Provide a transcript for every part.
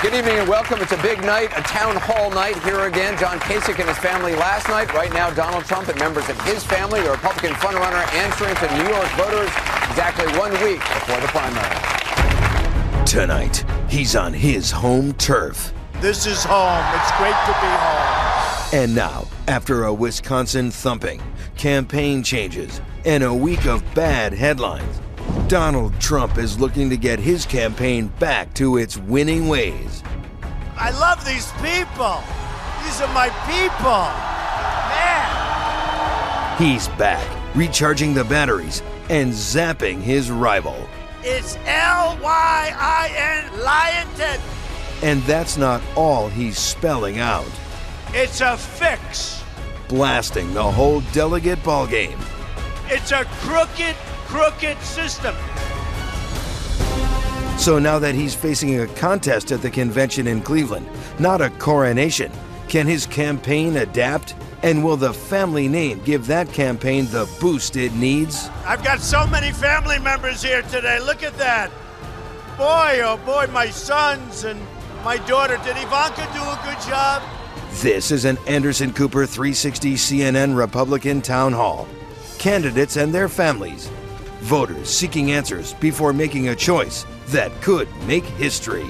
Good evening and welcome. It's a big night, a town hall night here again. John Kasich and his family last night. Right now, Donald Trump and members of his family, the Republican frontrunner, answering to New York voters exactly 1 week before the primary. Tonight, he's on his home turf. This is home. It's great to be home. And now, after a Wisconsin thumping, campaign changes, and a week of bad headlines, Donald Trump is looking to get his campaign back to its winning ways. I love these people. These are my people. Man. He's back, recharging the batteries and zapping his rival. It's L-Y-I-N, Lyon. And that's not all he's spelling out. It's a fix. Blasting the whole delegate ballgame. It's a crooked system. So now that he's facing a contest at the convention in Cleveland, not a coronation, can his campaign adapt? And will the family name give that campaign the boost it needs? I've got so many family members here today. Look at that. Boy, oh boy, my sons and my daughter. Did Ivanka do a good job? This is an Anderson Cooper 360 CNN Republican Town Hall. Candidates and their families. Voters seeking answers before making a choice that could make history.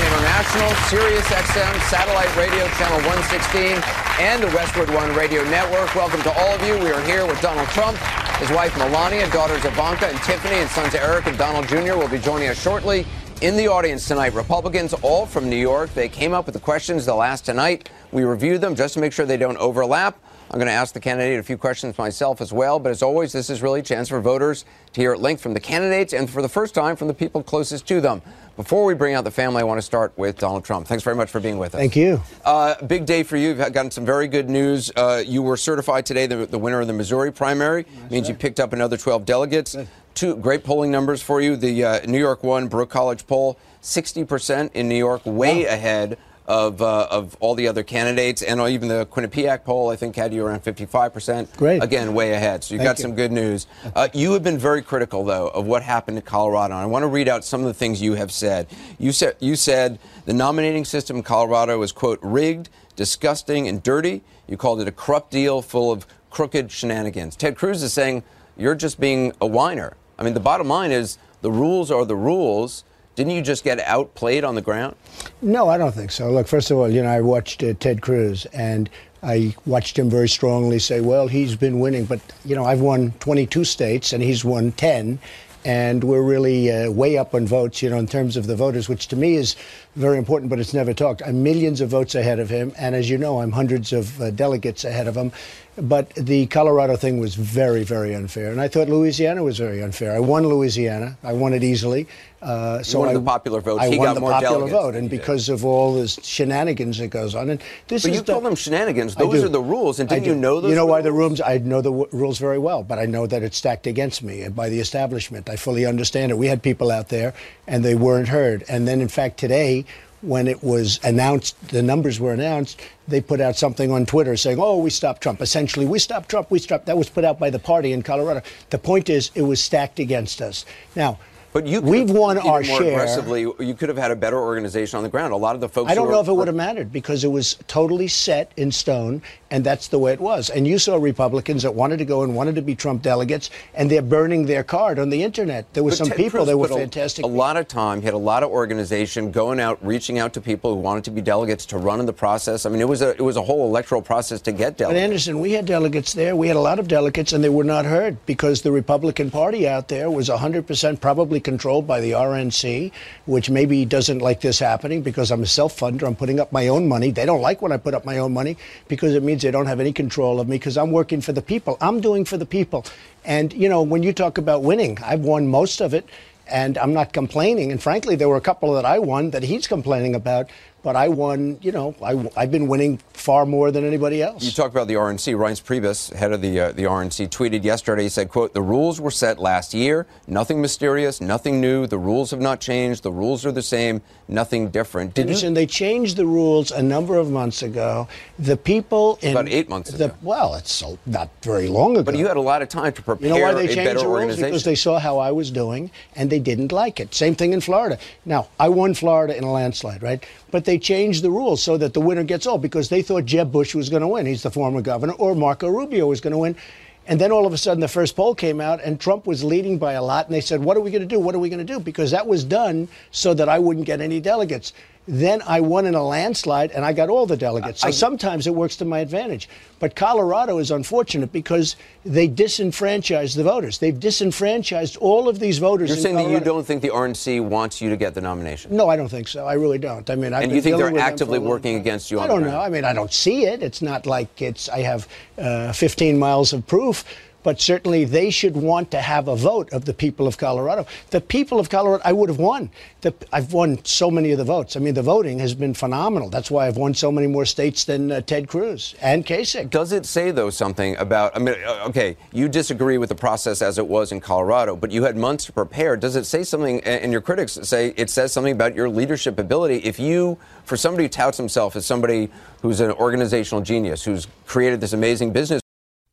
International, Sirius XM Satellite Radio Channel 116. And the Westwood One Radio Network. Welcome to all of you. We are here with Donald Trump, his wife Melania, daughters Ivanka and Tiffany, and sons Eric and Donald Jr. will be joining us shortly. In the audience tonight, Republicans, all from New York. They came up with the questions they'll ask tonight. We reviewed them just to make sure they don't overlap. I'm going to ask the candidate a few questions myself as well. But as always, this is really a chance for voters to hear at length from the candidates and for the first time from the people closest to them. Before we bring out the family, I want to start with Donald Trump. Thanks very much for being with us. Thank you. Big day for you. You've gotten some very good news. You were certified today the winner of the Missouri primary. That's means right. You picked up another 12 delegates. Good. Two great polling numbers for you. The New York One Brook College poll, 60% in New York, way ahead of all the other candidates, and even the Quinnipiac poll, I think, had you around 55%. Great. Again, way ahead. So you got some good news. You have been very critical, though, of what happened to Colorado. And I want to read out some of the things you have said. You said the nominating system in Colorado was, quote, rigged, disgusting, and dirty. You called it a corrupt deal full of crooked shenanigans. Ted Cruz is saying you're just being a whiner. I mean, the bottom line is the rules are the rules. Didn't you just get outplayed on the ground? No, I don't think so. Look, first of all, I watched Ted Cruz, and I watched him very strongly say, well, he's been winning. But, I've won 22 states, and he's won 10. And we're really way up on votes, in terms of the voters, which to me is very important, but it's never talked. I'm millions of votes ahead of him. And as you know, I'm hundreds of delegates ahead of him. But the Colorado thing was very, very unfair. And I thought Louisiana was very unfair. I won Louisiana. I won it easily. So you won the popular vote. He got more delegates. I won the popular vote. And because of all the shenanigans that goes on. And you call them shenanigans. Those are the rules. And didn't you know those rules? You know why the rules? I know the rules very well. But I know that it's stacked against me by the establishment. I fully understand it. We had people out there, and they weren't heard. And then, in fact, today, when it was announced, the numbers were announced, they put out something on Twitter saying, we stopped Trump. Essentially, we stopped Trump. That was put out by the party in Colorado. The point is, it was stacked against us. Now, But you we've won our share. Aggressively, you could have had a better organization on the ground. A lot of the folks. I don't know if it would have mattered because it was totally set in stone, and that's the way it was. And you saw Republicans that wanted to go and wanted to be Trump delegates, and they're burning their card on the internet. There were some people that were fantastic. A lot of time, he had a lot of organization going out, reaching out to people who wanted to be delegates to run in the process. I mean, it was a whole electoral process to get delegates. But Anderson, we had delegates there. We had a lot of delegates, and they were not heard because the Republican Party out there was 100% probably controlled by the RNC, which maybe doesn't like this happening because I'm a self-funder. I'm putting up my own money. They don't like when I put up my own money because it means they don't have any control of me because I'm working for the people. I'm doing for the people. And, you know, when you talk about winning, I've won most of it, and I'm not complaining. And frankly, there were a couple that I won that he's complaining about. But I won, you know, I've been winning far more than anybody else. You talk about the RNC. Reince Priebus, head of the RNC, tweeted yesterday, he said, quote, the rules were set last year. Nothing mysterious, nothing new. The rules have not changed. The rules are the same. Nothing different. Anderson, they changed the rules a number of months ago. The people in... About 8 months ago. Well, it's not very long ago. But you had a lot of time to prepare a better organization. You know why they changed the rules? Because they saw how I was doing, and they didn't like it. Same thing in Florida. Now, I won Florida in a landslide, right? But they changed the rules so that the winner gets all because they thought Jeb Bush was going to win. He's the former governor, or Marco Rubio was going to win. And then all of a sudden the first poll came out and Trump was leading by a lot. And they said, what are we going to do? What are we going to do? Because that was done so that I wouldn't get any delegates. Then I won in a landslide and I got all the delegates. So sometimes it works to my advantage. But Colorado is unfortunate because they disenfranchised the voters. They've disenfranchised all of these voters. You're saying that you don't think the RNC wants you to get the nomination? No, I don't think so. I really don't. I mean, and you think they're actively working against you? I don't know. I mean, I don't see it. It's not like it's. I have 15 miles of proof. But certainly they should want to have a vote of the people of Colorado. The people of Colorado, I would have won. I've won so many of the votes. I mean, the voting has been phenomenal. That's why I've won so many more states than Ted Cruz and Kasich. Does it say, though, something about, I mean, okay, you disagree with the process as it was in Colorado, but you had months to prepare. Does it say something, and your critics say it says something about your leadership ability? If you, for somebody who touts himself as somebody who's an organizational genius, who's created this amazing business.